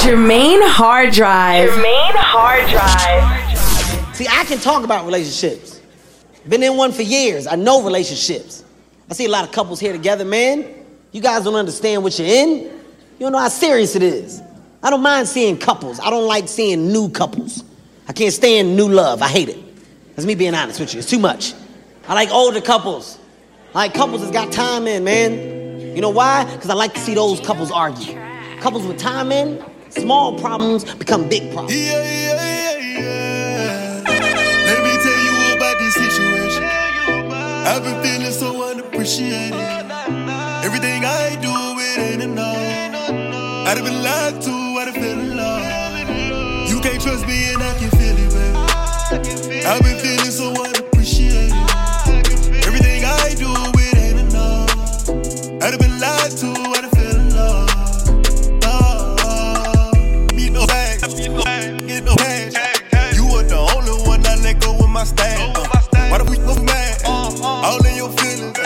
Jermaine Hard Drive. See, I can talk about relationships. Been in one for years. I know relationships. I see a lot of couples here together, man. You guys don't understand what you're in. You don't know how serious it is. I don't mind seeing couples. I don't like seeing new couples. I can't stand new love. I hate it. That's me being honest with you. It's too much. I like older couples. I like couples that's got time in, man. You know why? Because I like to see those couples argue. Couples with time in, small problems become big problems. Yeah. Let me tell you about this situation. I've been feeling so unappreciated. Everything I do, it ain't enough. I'd have been lied to, I'd have been loved. You can't trust me and I can feel it, baby. I've been feeling so unappreciated. Everything I do, it ain't enough. I'd have been lied to, I'd have been loved. My stand, why do we so mad? All in your feelings,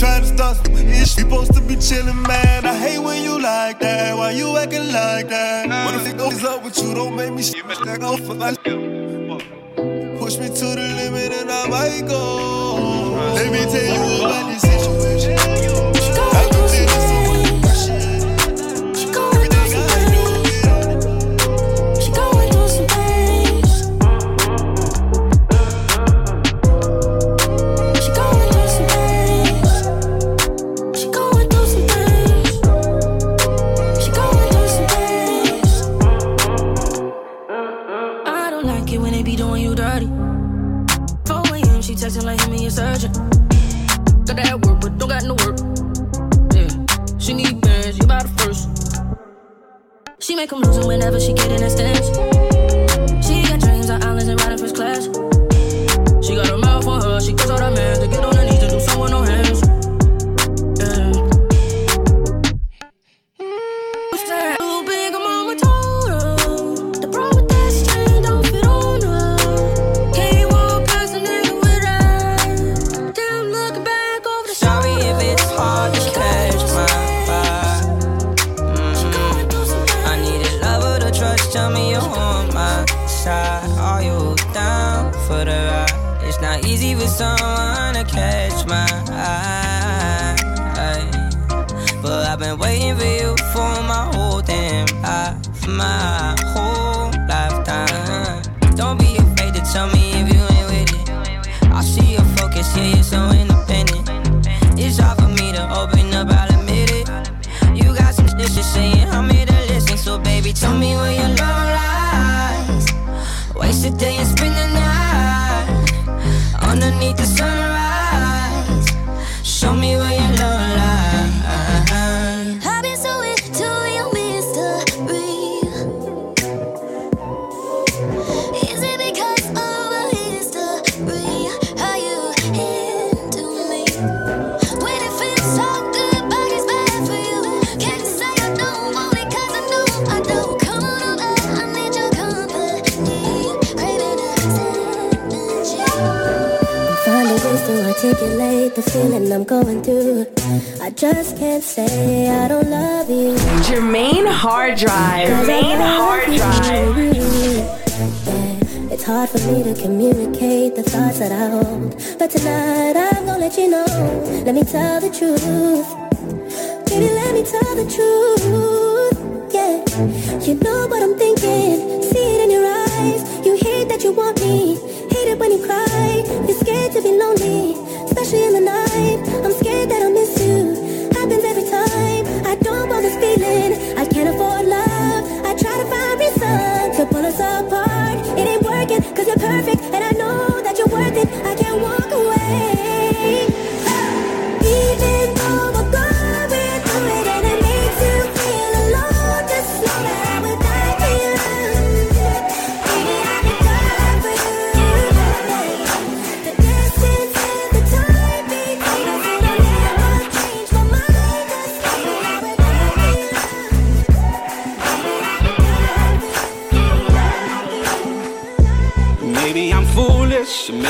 trying to stop some ish. We supposed to be chillin', man. I hate when you like that. Why you actin' like that? What if it goes up with you? Don't make me shit. That go for my push me to the limit and I might go. Let me tell you about this situation.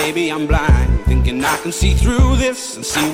Maybe I'm blind, thinking I can see through this and see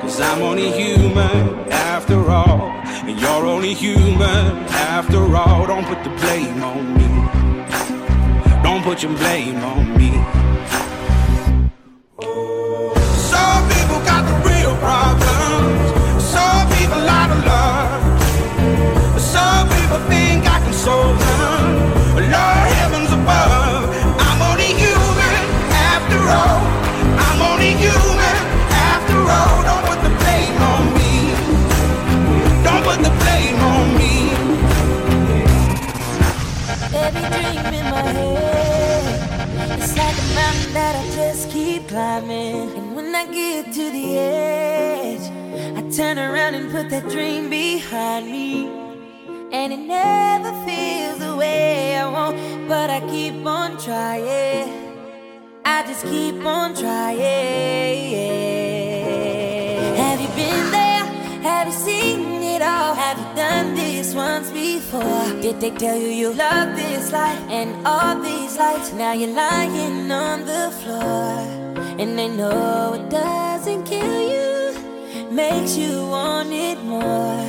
Cause I'm only human after all, and you're only human after all. Don't put the blame on me. Don't put your blame on me. Some people got the real problems. Some people out of love. Some people think I can solve them. Lord, heaven's above. I'm only human after all. I'm only human after all. Don't put the blame on me. Don't put the blame on me. Every dream in my head, it's like a mountain that I just keep climbing. And when I get to the edge, I turn around and put that dream behind me. And it never feels the way I want, but I keep on trying. I just keep on trying. Have you been there? Have you seen it all? Have you done this once before? Did they tell you you love this life and all these lights? Now you're lying on the floor, and they know it doesn't kill you, makes you want it more.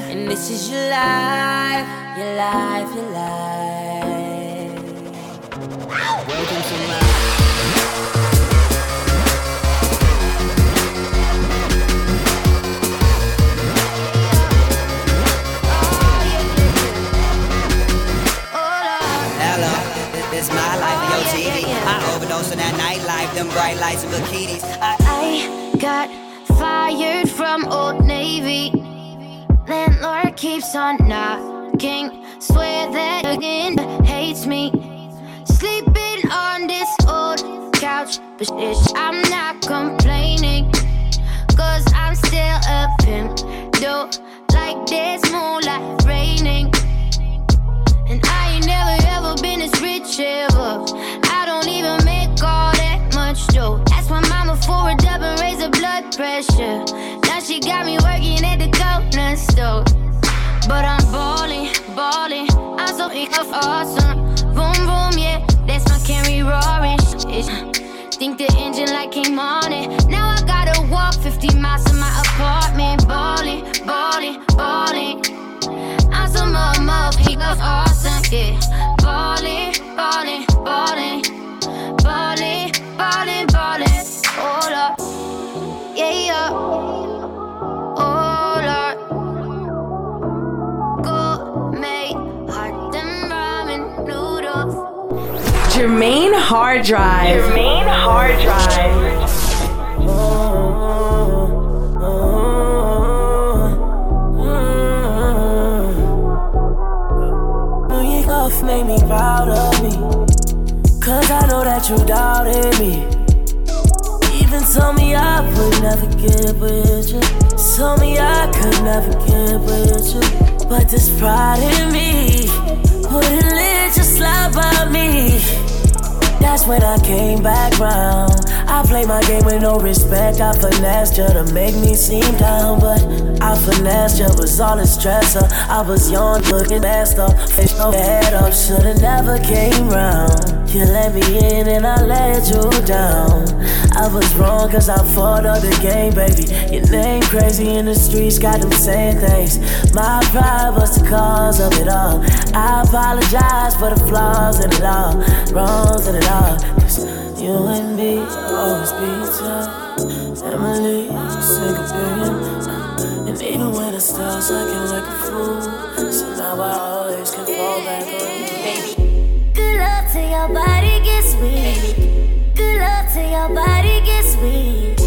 And this is your life, your life, your life. Welcome to my It's my life, yo TV. I overdosed on that nightlife, them bright lights and bikinis. I got fired from Old Navy. Landlord keeps on knocking. Swear that again hates me. Sleeping on this old couch, but I'm not complaining, cause I'm still a pimp. Do like this moonlight raining. And I ain't never ever been as rich ever. I don't even make all that much though. Asked my mama for a dub and raised her blood pressure. Now she got me working at the corner store. But I'm ballin', ballin', I'm so awesome. Boom, boom, yeah, that's my Camry roaring. Think the engine light came on it. Now I gotta walk 50 miles to my apartment. Ballin', ballin', ballin'. I'm so mama, he goes awesome, yeah. Ballin', ballin', ballin', ballin', ballin', ballin'. Oh Lord, yeah, yeah. Oh Lord, go make hot them ramen noodles. Jermaine Hard Drive. Jermaine Hard Drive. Made me proud of me, cause I know that you doubted me. Even told me I would never get with you. Told me I could never get with you. But this pride in me wouldn't let you slide by me. That's when I came back round. I play my game with no respect. I finessed you to make me seem down, but I finessed you was all a stressor. I was young, looking messed up, fixed your head up. Should've never came round. You let me in and I let you down. I was wrong cause I fought up the game, baby. Your name crazy in the streets, got them saying things. My pride was the cause of it all. I apologize for the flaws in it all, wrongs in it all. Cause you and me always be tough. Family, sick of being. And even when the stars looking like a fool, so now I always can fall back on you. Good luck till your body gets weak. Good luck till your body gets weak.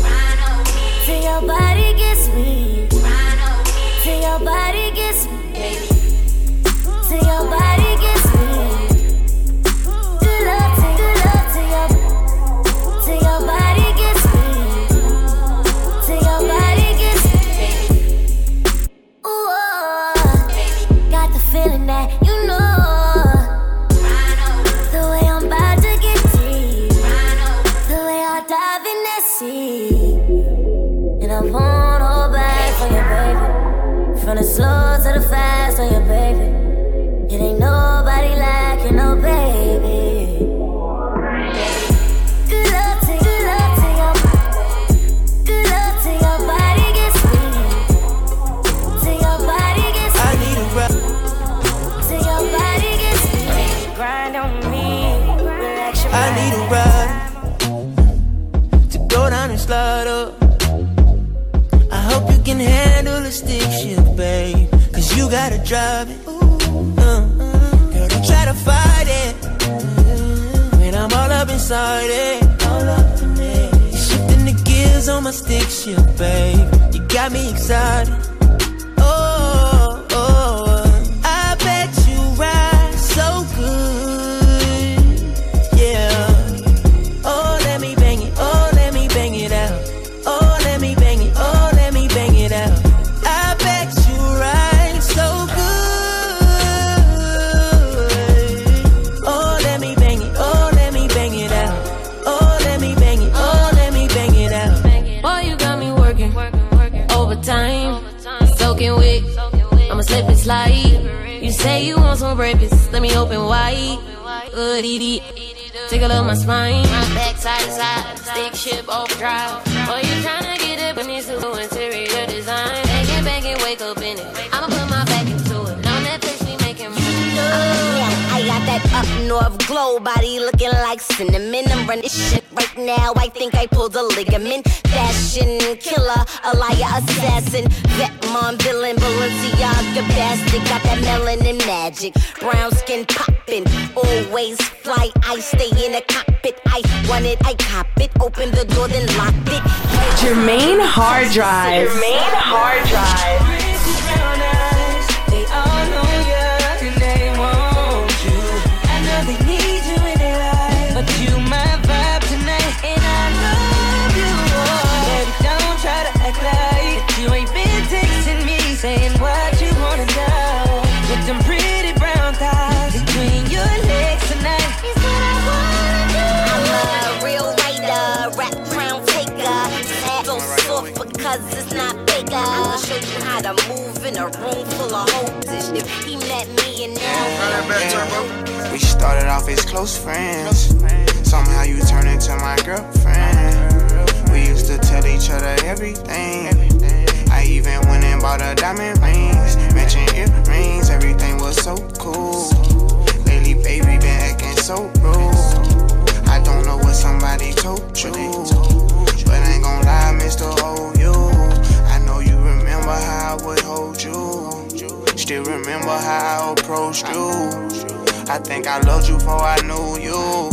Till your body gets weak. Till your body gets weak. Till your body gets weak. Feeling that, you know to the fast on your baby. It ain't nobody like you, no baby. Good luck till your body gets weak. Till your body gets weak. I need a rep. Till your body gets weak. Grind on me, relax your mind. I need a ride to go down and slide up. Can handle a stick shift, babe, cause you gotta drive it. Girl, don't try to fight it when I'm all up inside it. You're shifting the gears on my stick shift, babe. You got me excited. Oh, oh, I bet you ride so good, yeah. Oh, let me bang it. Oh, let me bang it out. Oh, let me bang it. Oh. I bet you ride so good. Oh, let me bang it. Oh, let me bang it out. Oh, let me bang it. Oh, let me bang it out. Boy, you got me working overtime, soaking wet. I'ma slip and slide. You say you want some breakfast, let me open wide. Good, eat it. Tickle up my spine. My back side to side, stick shift overdrive. Boy, you tryna get up in this new interior design. Back and wake up in it. I'ma put my back into it. On that place we making moves. Yeah, I got that up north glow, body looking like cinnamon. I'm running shit right now. I think I pulled a ligament. Fashion killer, a liar assassin, vet mom villain, Balenciaga bastard. Got that melanin magic, brown skin poppin'. Always fly, I stay in the cockpit. I want it, I cop it. Open the door, then lock it. Jermaine Hard Drive. Jermaine Hard Drive. It's not bigger. I'll show you how to move in a room full of hoes. If he met me and now we started off as close friends. Somehow you turned into my girlfriend. We used to tell each other everything. I even went and bought her diamond rings, matching earrings. Everything was so cool. Lately, baby, been acting so rude. I don't know what somebody told you. But I ain't gon' lie, Mr. Hold You. I know you remember how I would hold you. Still remember how I approached you. I think I loved you before I knew you.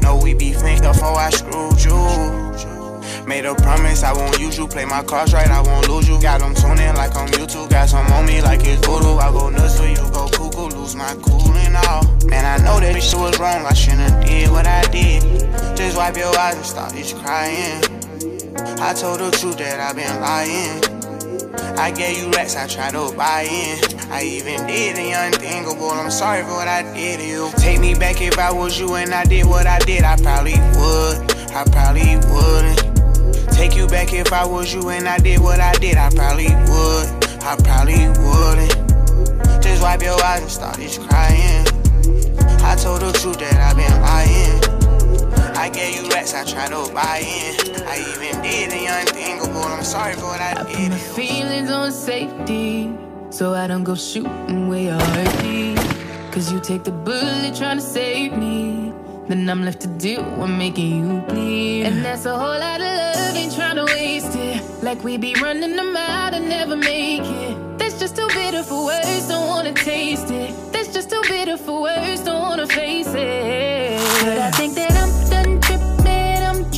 Know we be thinking before I screwed you. Made a promise I won't use you. Play my cards right, I won't lose you. Got them tuning like I'm YouTube. Got some on me like it's voodoo. I go nuts for you, go cuckoo, lose my cool and all. Man, I know that shit was wrong, I shouldn't did what I did. Just wipe your eyes and stop each crying. I told the truth that I've been lying. I gave you racks, I tried to buy in. I even did the unthinkable, I'm sorry for what I did to you. Take me back if I was you and I did what I did. I probably would, I probably wouldn't. Take you back if I was you and I did what I did. I probably would, I probably wouldn't. Just wipe your eyes and stop each crying. I told the truth that I've been lying. I gave you racks, I tried to buy in. I even did the unthinkable, I'm sorry for what I did. I put my feelings on safety, so I don't go shooting where your heart be. Cause you take the bullet trying to save me, then I'm left to deal with making you bleed. And that's a whole lot of love, ain't trying to waste it. Like we be running them out and never make it. That's just too bitter for words, don't wanna taste it. That's just too bitter for words, don't wanna face it. But I think that I'm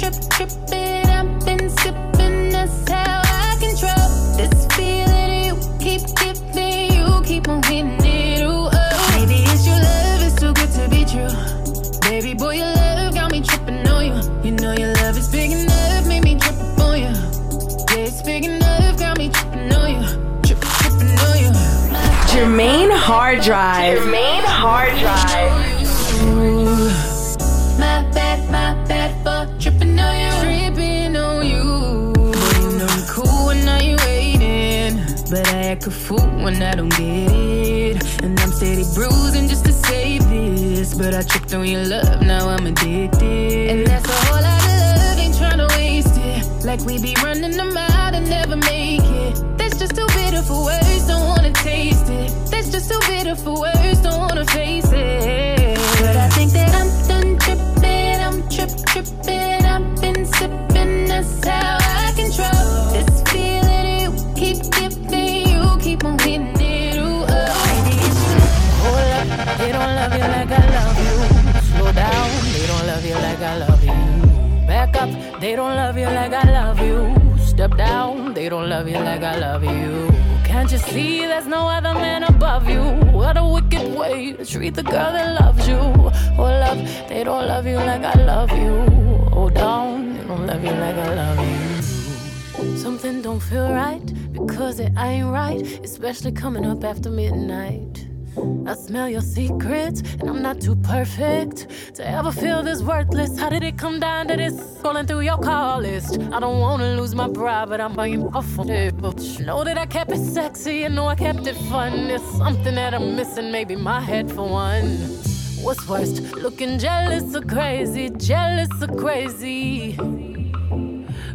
trippin', I've been sippin', that's how I control this feeling you keep giving, you keep on hitting it, ooh, oh. Maybe it's your love, it's too good to be true. Baby boy, your love got me trippin' on you. You know your love is big enough, made me trip up on you. Yeah, it's big enough, got me trippin' on you. Trippin' on you. Jermaine Hard Drive. Jermaine Hard Drive. like a fool when I don't get it. And I'm steady bruising just to save this, but I tripped on your love, now I'm addicted. And that's a whole lot of love, ain't tryna waste it. Like we be running them out and never make it. That's just too bitter for words, don't wanna taste it. That's just too bitter for words, don't wanna face it. But I think that I'm done tripping, I'm tripping. I've been sipping, that's how I control this feeling. They don't love you like I love you. Slow down, they don't love you like I love you. Back up, they don't love you like I love you. Step down, they don't love you like I love you. Can't you see there's no other man above you? What a wicked way to treat the girl that loves you. Oh love, they don't love you like I love you. Oh down, they don't love you like I love you. Something don't feel right, because it ain't right, especially coming up after midnight. I smell your secrets, and I'm not too perfect to ever feel this worthless. How did it come down to this? Scrolling through your call list. I don't wanna lose my pride, but I'm being awful. Know that I kept it sexy, and know I kept it fun. There's something that I'm missing, maybe my head for one. What's worst, looking jealous or crazy? Jealous or crazy?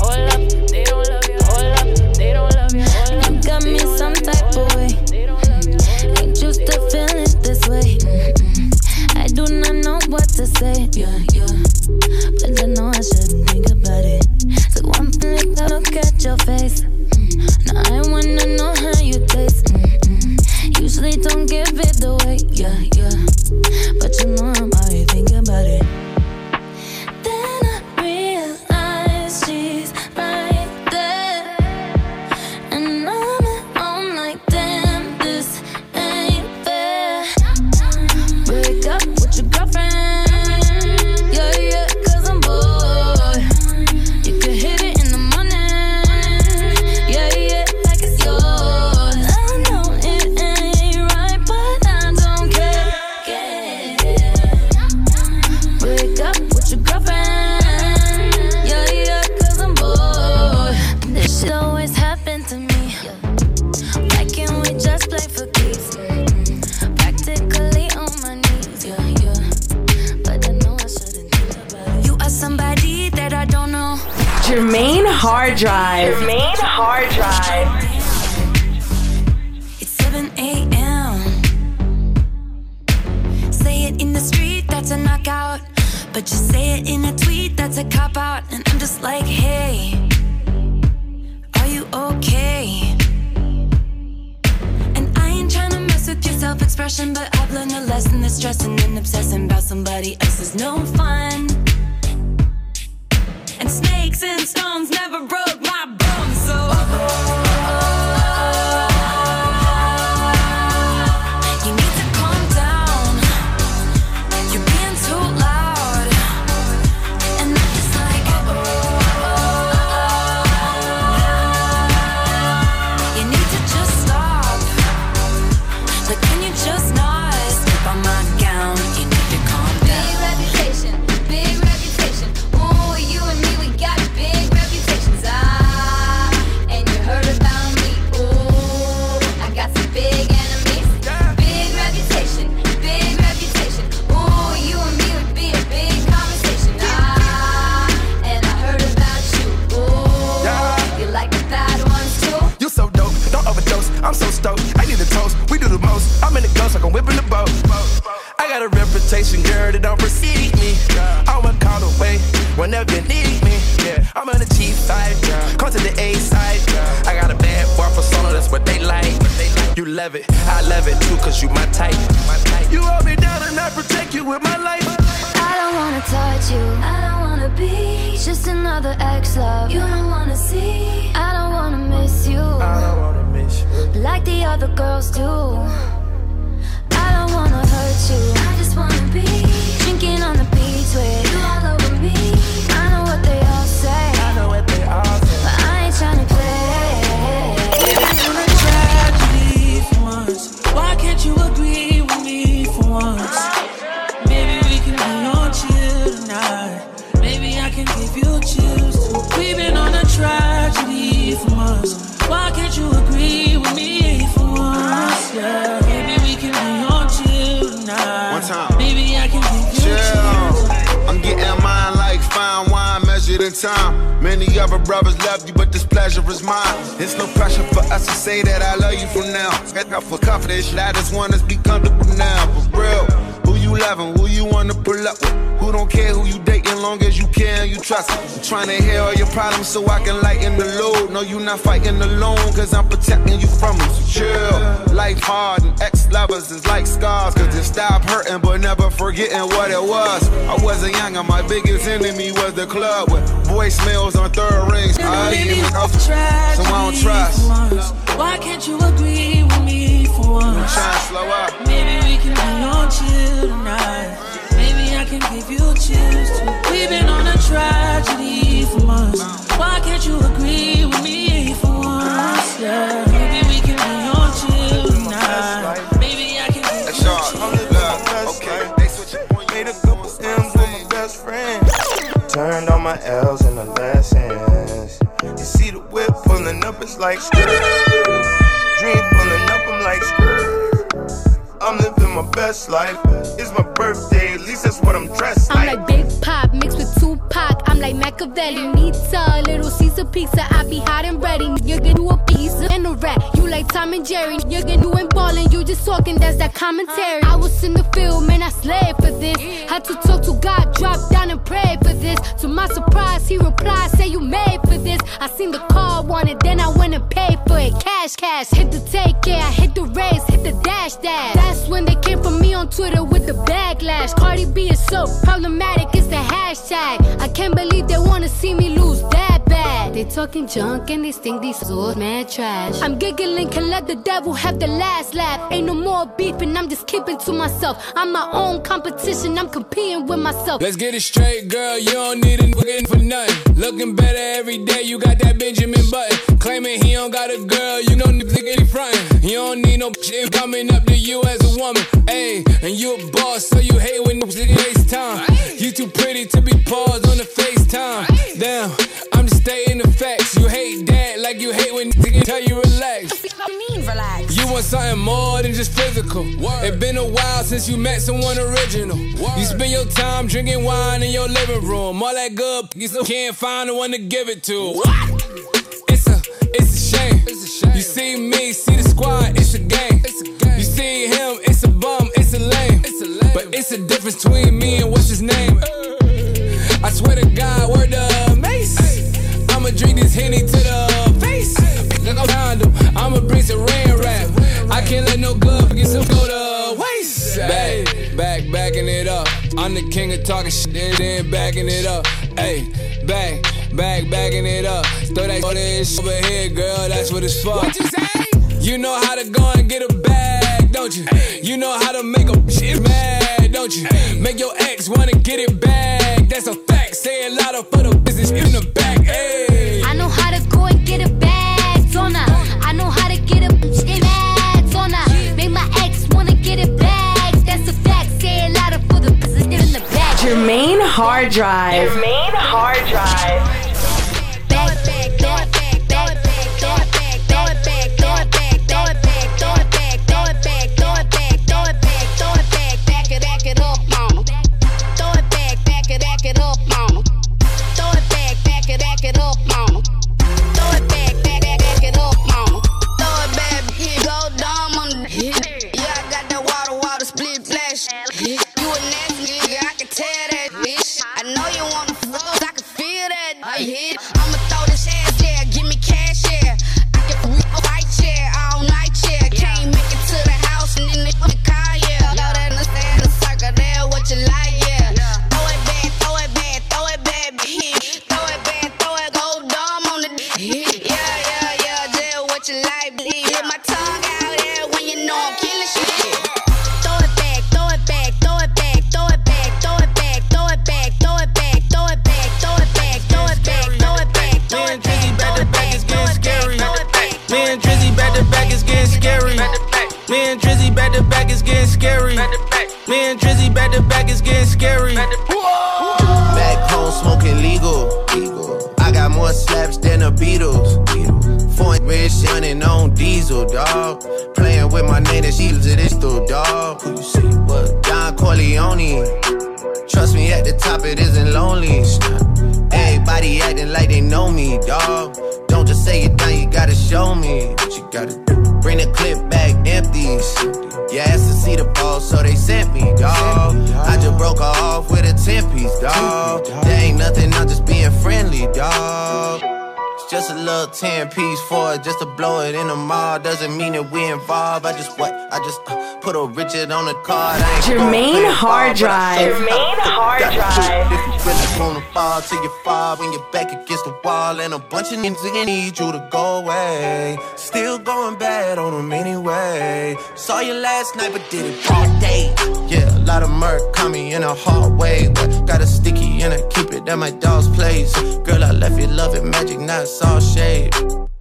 Hold up, they don't love you. Hold up, they don't love you. You got me some type of way. Ain't used to feel it this way. I do not know what to say. Yeah. But I know I shouldn't think about it. Took one flick to look at your face. Now I wanna know how you taste. Usually don't give it away. Yeah. But you know I'm already thinking about it. Then I realize she's right there, and I'm at home like that. Jermaine Hard Drive. Jermaine Hard Drive. It's 7 a.m. Say it in the street, that's a knockout. But you say it in a tweet, that's a cop-out. And I'm just like, hey, are you okay? And I ain't trying to mess with your self-expression, but I've learned a lesson that's stressing and obsessing about somebody else is no fun. And snakes and stones never broke my bones, so you need to calm down. You're being too loud. And I'm just like, you need to just stop. Like, can you just not slip on my gown? You need to calm down. Big reputation. Ooh, you and me, we got big reputations. And you heard about me. Ooh, I got some big enemies. Big reputation. Ooh, you and me would be a big conversation. And I heard about you. Ooh, you like the bad ones too. You so dope, don't overdose. I'm so stoked. I need a toast, we do the most. I'm in the ghost, like I'm whipping the boat. I got a reputation, girl, that don't precede me. I won't call away whenever you need me. Yeah, I'm on the G5, yeah. Come to the A side. Yeah. I got a bad bar persona, that's what they like. You love it, I love it too, cause you my type. You hold me down and I protect you with my life. I don't wanna touch you, I don't wanna be just another ex-love. You don't wanna see, I don't wanna miss you. I don't wanna miss you like the other girls do. I don't wanna hurt you, I just wanna be drinking on the beach. time. Many other brothers love you, but this pleasure is mine. It's no pressure for us to say that I love you from now. Get up for confidence, I just want us to be comfortable now. For real, who you loving, who you wanna pull up with, who don't care who you dating, long as you care and you trust me. I'm trying to hear all your problems so I can lighten the load. No, you not fighting alone, cause I'm protecting you from them. So chill, life hard and ex-lovers is like scars, cause they stop hurting but never forgetting what it was. I wasn't young and my biggest enemy was the club with voicemails on third rings. I even off track, so I don't trust. Why can't you agree with me for once? I'm trying to slow up. Maybe we can be on chill tonight. Maybe I can give you chills too. We've been on a tragedy for months. Why can't you agree with me for once? Yeah. Maybe we can be on chill tonight. Maybe I can give you chills. Okay, they switch it on. Made a couple M's with my best friend. Turned all my L's into lessons. You see the whip pulling up, it's like skirt. Dream pulling up, I'm like skirt. I'm living my best life. It's my birthday, at least that's what I'm dressed like. I'm like Big Pop mixed with Tupac. I'm like Machiavelli, Nita, Little Caesar pizza. I be hot and ready. You get you a pizza and a rat. You like Tom and Jerry. You get you and ballin'. You just talking, that's that commentary. I was in the field, man, I slayed for this. Had to talk to God, drop down and pray for this. To my surprise, he replied, say you made for this. I seen the car, wanted, then I went and paid for it. Cash, hit the take care, I hit the race, hit the dash. That's when they came for me on Twitter with the backlash. Cardi B is so problematic, it's the hashtag. I can't believe they wanna see me lose that bad. They talking junk and they think these old mad trash. I'm giggling, can let the devil have the last laugh. Ain't no more beefing, I'm just keeping to myself. I'm my own competition, I'm competing with myself. Let's get it straight, girl, you don't need a nigga for nothing. Looking better every day, you got that Benjamin Button. Claiming he don't got a girl, you know nigga he frontin'. You don't need no shit coming up to you as a woman. Ayy, and you a boss, so you hate when nigga waste time. You too pretty to be paused on the FaceTime. Damn, I'm just stating the facts. You hate that like you hate when nigga tell you relax. What you mean relax? You want something more than just physical. It been a while since you met someone original. You spend your time drinking wine in your living room. All that good, you can't find the one to give it to. What? It's a shame. You see me, see the squad, it's a game. You see him, it's a bum, it's a lame. But it's a difference between me and what's his name. I swear to God, word to Mace. I'ma drink this Henny to the face. I'ma bring some rain rap. I can't let no good get some go to waste. Backing it up. I'm the king of talking shit and backing it up. Hey, backing it up. Throw that shit over here, girl, that's what it's for. What you say? You know how to go and get a bag, don't you? Ay. You know how to make a shit mad, don't you? Ay. Make your ex wanna get it back, that's a fact. Say it louder for the business in the back, ayy. I know how to go and get it back, don't I? I know how to get a shit mad, don't I? Make my ex wanna get it back, that's a fact. Say it louder for the business in the back. Jermaine Hard Drive. Trust me, at the top it isn't lonely. Everybody Everybody acting like they know me, dawg. Don't just say it now, you gotta show me what you gotta do. Bring the clip back empty. You asked to see the ball, so they sent me, dawg. I just broke her off with a 10-piece, dawg. There ain't nothing, I'm just being friendly, dawg. It's just a little 10-piece for it, just to blow it in the mall. Doesn't mean that we involved. I just put a Richard on the card. Jermaine Hard Drive. Jermaine Hard Drive. If you really wanna fall till you fall, when you're back against the wall, and a bunch of niggas need you to go away. Still going bad on them anyway. Saw you last night, but did it all day. Yeah, a lot of murk caught me in a hard way. But got a sticky and I keep it at my dog's place. Girl, I left you loving magic, not it's all shade.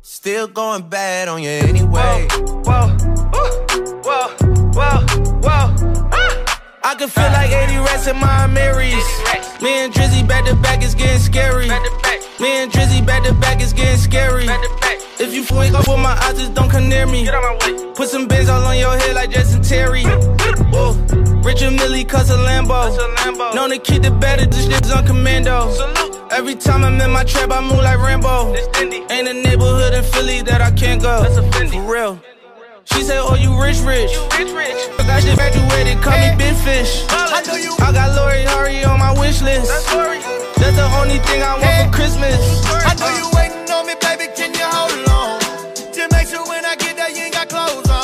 Still going bad on you anyway. Whoa, whoa, whoa, whoa, whoa, ah! I can feel like 80 rats in my Marys. Me and Drizzy back to back is getting scary. Me and Drizzy back to back is getting scary. If you wake up with my eyes, just don't come near me. Put some bins all on your head like Jason Terry. Whoa. Rich and Millie cuss a Lambo. Known to keep the better, this shit's on commando. Every time I'm in my trap, I move like Rambo. Ain't a neighborhood in Philly that I can't go. For real. She said, oh, you rich, rich. I got shit graduated, call me Big Fish. I got Lori Hurry on my wish list. That's the only thing I want for Christmas. I know you waiting on me, baby, can you hold along? Just make sure when I get there, you ain't got clothes on.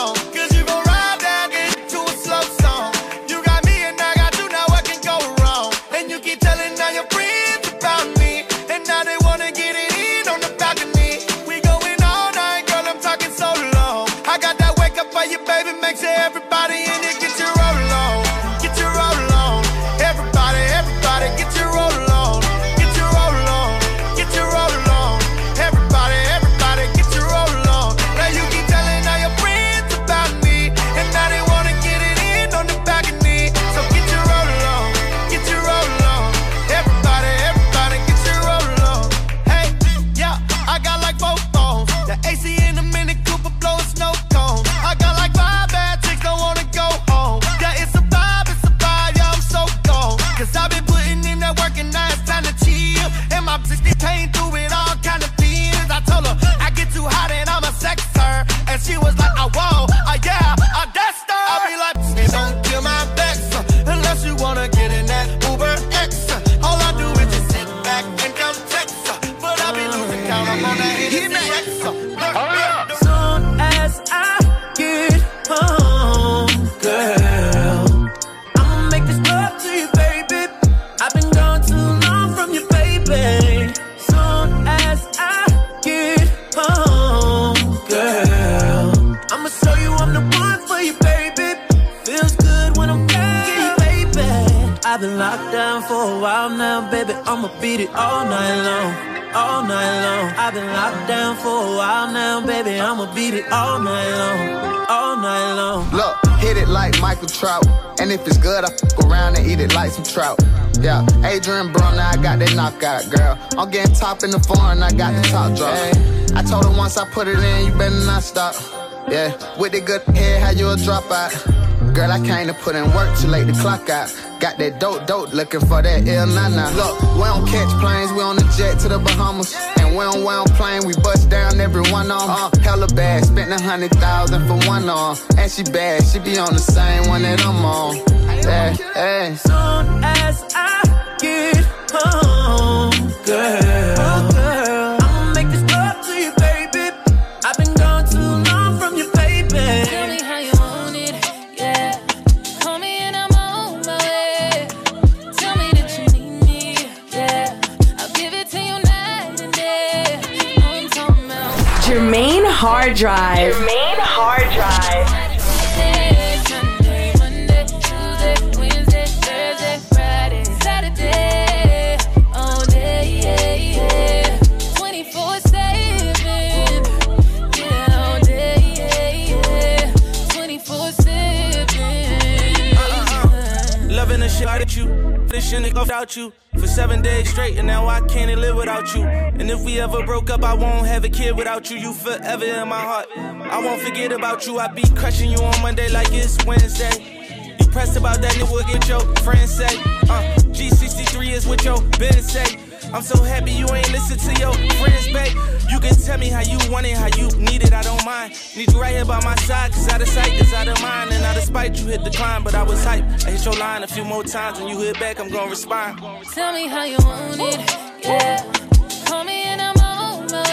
Trout, yeah. Adrian Brown, I got that knockout, girl. I'm getting top in the foreign, I got the top drop. I told her once I put it in, you better not stop. Yeah, with the good head, how you a dropout? Girl, I came to put in work too late the clock out. Got that dope, looking for that L99. Look, we don't catch planes, we on the jet to the Bahamas. And we don't plane, we bust down every one on. Hella bad, spent 100,000 for one on. And she bad, she be on the same one that I'm on. Hey. Soon as I get home, girl, I'ma make this love to you, baby. I've been gone too long from you, baby. Tell me how you want it, yeah. Call me and I'm on my way. Tell me that you need me, yeah. I'll give it to you night and day. I'm talking about Jermaine Hard Drive. Jermaine Hard Drive. Shouldn't go without you for 7 days straight, and now I can't live without you. And if we ever broke up, I won't have a kid without you. You forever in my heart, I won't forget about you. I be crushing you on Monday like it's Wednesday. You pressed about that, nigga, what your friends say. G63 is what your bitch say. I'm so happy you ain't listen to your friends, babe. You can tell me how you want it, how you need it, I don't mind. Need you right here by my side, cause out of sight is out of mind. And out of spite you hit decline, but I was hype. I hit your line a few more times, when you hit back I'm gonna respond. Tell me how you want it, yeah. Call me and I'm on my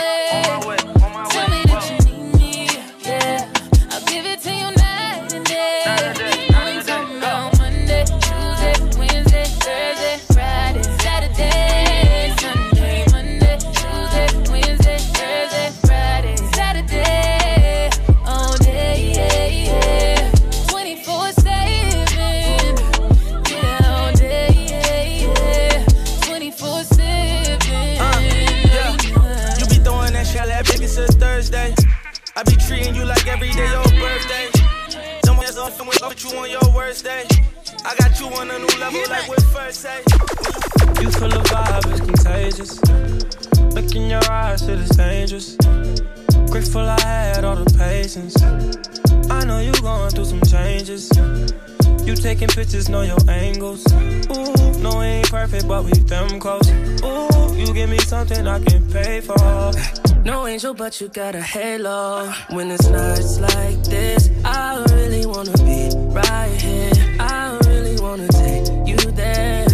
way. Tell me that you need me, yeah. I'll give it to you night and day. Only talking about Monday, Tuesday, Wednesday, Thursday, Friday, Saturday, Sunday, Monday, Tuesday, Wednesday, Thursday, Friday, Saturday, all day, yeah, yeah. 24/7, yeah, all day, yeah, yeah. 24/7. You be throwing that shit at me since Thursday. I be treating you like every day your birthday. Someone else often with you on your worst day. I got you on a new level like with first day. You full of vibe, it's contagious. Look in your eyes, it is dangerous. Grateful I had all the patience. I know you going through some changes. You taking pictures, know your angles. Ooh, no, we ain't perfect, but we them close. Ooh, you give me something I can pay for. No angel, but you got a halo. When it's nights like this, I really wanna be right here. I really wanna take you there.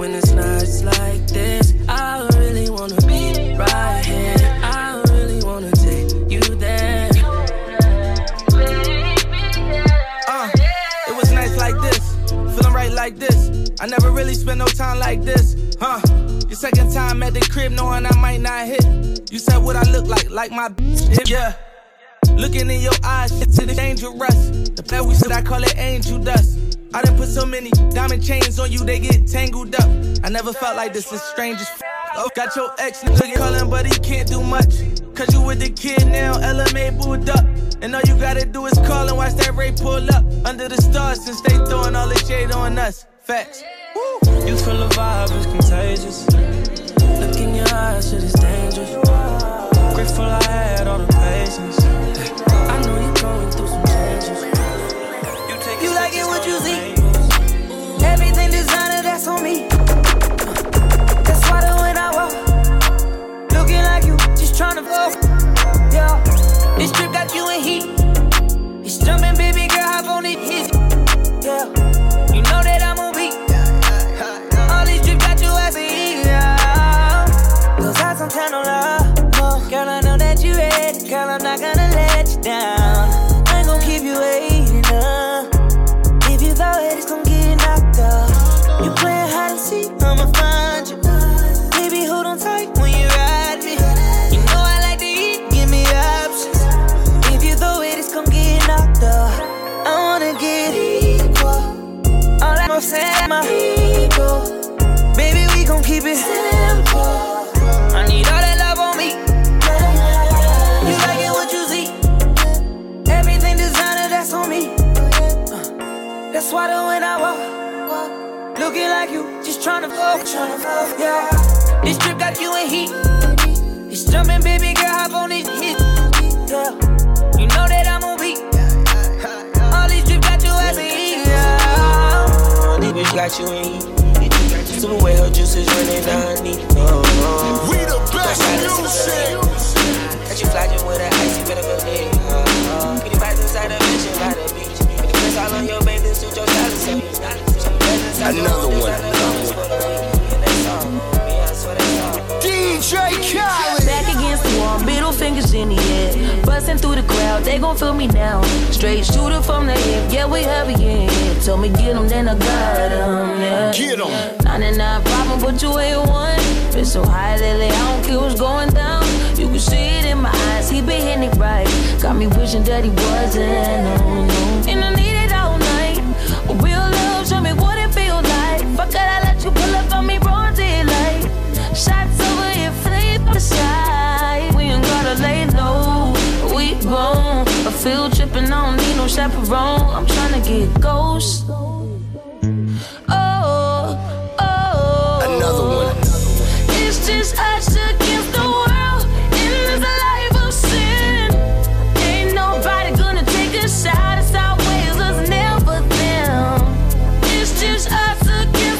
When it's nights like this, I really wanna be right here. I really wanna take you there. It was nights like this, feeling right like this. I never really spent no time like this, huh? Your second time at the crib, knowing I might not hit. You said what I look like my hip, yeah. Looking in your eyes, shit is dangerous. The play we said, I call it angel dust. I done put so many diamond chains on you, they get tangled up. I never felt like this is strange as f***. Got your ex nigga calling, but he can't do much. Cause you with the kid now, LMA booed up. And all you gotta do is call and watch that Ray pull up. Under the stars, since they throwing all the shade on us. Facts. Woo. You feel the vibe, it's contagious. Look in your eyes, shit is dangerous. Grateful I had all the patience. I know you're going through some changes. You like it, what you see? Everything designer, that's on me. That's why the when I walk, looking like you, just tryna fuck. Yeah, this trip got you in heat. It's jumping, baby girl, hop on it. Yeah. Girl, I know that you ready. Girl, I'm not gonna let you down. I ain't gonna keep you waiting up. If you go ahead, it's gonna get knocked up. You playing hide and seek, I'ma find you. Baby, hold on tight when you ride me. You know I like to eat, give me options. If you go ahead, it's gonna get knocked up. I wanna get equal. All I'm saying, my ego. Baby, we gon' keep it simple. I need all that love on me. You like it, what you see? Everything designer, that's on me. That's why the when I walk, looking like you, just tryna fuck. Yeah, this trip got you in heat. It's jumping, baby girl, hop on this hit. Yeah, you know that I'm on beat. All these trips got you as a heat. Yeah, niggas got you in heat. To the way her juice is running down her knee. We the best music. That you fly just with an icy bit of a leg. Pretty vibes inside a mansion by the beach. Pretty place all on your baby, suit your style. Another one. DJ Khaled. Back against the wall, middle fingers in the air. Busting through the crowd, they gon' feel me now. Straight shooter from the hip, yeah, we heavy, yeah. Told me get 'em, then I got 'em, yeah. Get 'em. 99 problem, but you ain't one. Been so high lately, I don't care what's going down. You can see it in my eyes, he been hitting it right. Got me wishing that he wasn't. And I need it all night. Real love, show me what it feel like. Fuck it, I let you pull up on me, wrong daylight. Shots over here, flip the side. We ain't gotta lay low, we grown. A field trip and I don't need no chaperone. I'm tryna get ghosts. Just us against the world, and it's a life of sin. Ain't nobody gonna take a shot. It's our ways, us never them. It's just us against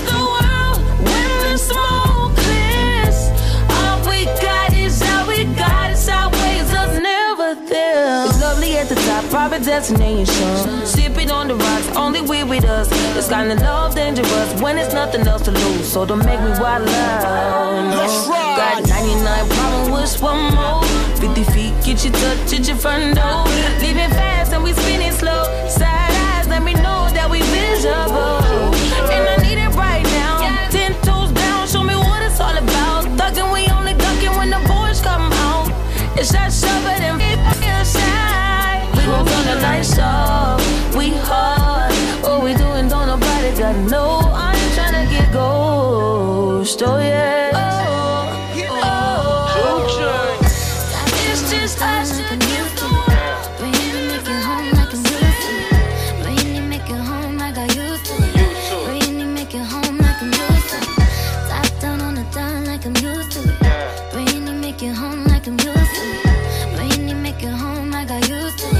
private destination. Sipping on the rocks, only we with us. This kind of love dangerous when it's nothing else to lose. So don't make me wild out. Let's ride. Got 99 problems, wish one more. 50 feet, get you touch at your front door. Living fast and we spinning slow. Side eyes, let me know that we visible. And I need it right now. 10 toes down, show me what it's all about. Thuggin', we only duckin' when the boys come out. It's that shovel and lights off, we hard. What we doing, don't nobody got no. I ain't tryna get ghost, oh yeah. Oh, it's just us to give the world. But you need to make it home like it's beautiful. But you need to make it home like I used to. But you need to make it home like I'm used to. Top down on the dime like I'm used to. But you need to make it home like I'm used to. But you need to make it home like I used to.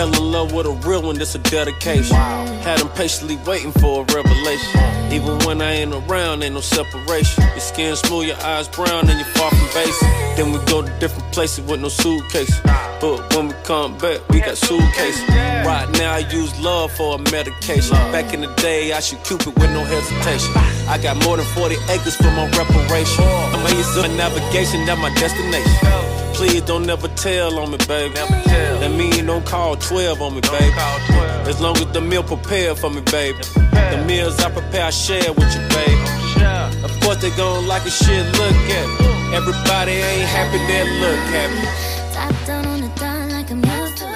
Fell in love with a real one, that's a dedication. Wow. Had him patiently waiting for a revelation. Even when I ain't around, ain't no separation. Your skin smooth, your eyes brown, and you're far from basic. Then we go to different places with no suitcase. But when we come back, we got suitcases. Right now, I use love for a medication. Back in the day, I should Cupid with no hesitation. I got more than 40 acres for my reparation. I'm a user of navigation, that's my destination. Please don't never tell on me, baby. Never tell. That mean don't call 12 on me, don't baby. As long as the meal prepared for me, baby. The meals I prepare, I share with you, baby. Sure. Of course they gon' like a shit, look at me. Everybody ain't happy, they look happy. Top down on the dime like I'm used to it.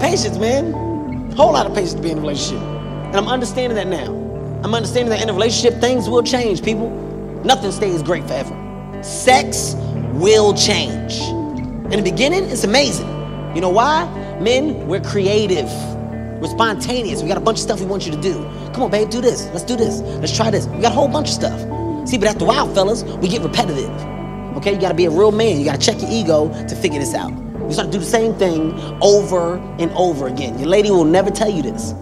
Patience, man. Whole lot of patience to be in a relationship. And I'm understanding that now. I'm understanding that in a relationship, things will change, people. Nothing stays great forever. Sex will change. In the beginning, it's amazing. You know why? Men, we're creative. We're spontaneous. We got a bunch of stuff we want you to do. Come on, babe, do this. Let's do this. Let's try this. We got a whole bunch of stuff. See, but after a while, fellas, we get repetitive. Okay, you gotta be a real man. You gotta check your ego to figure this out. You start to do the same thing over and over again. Your lady will never tell you this.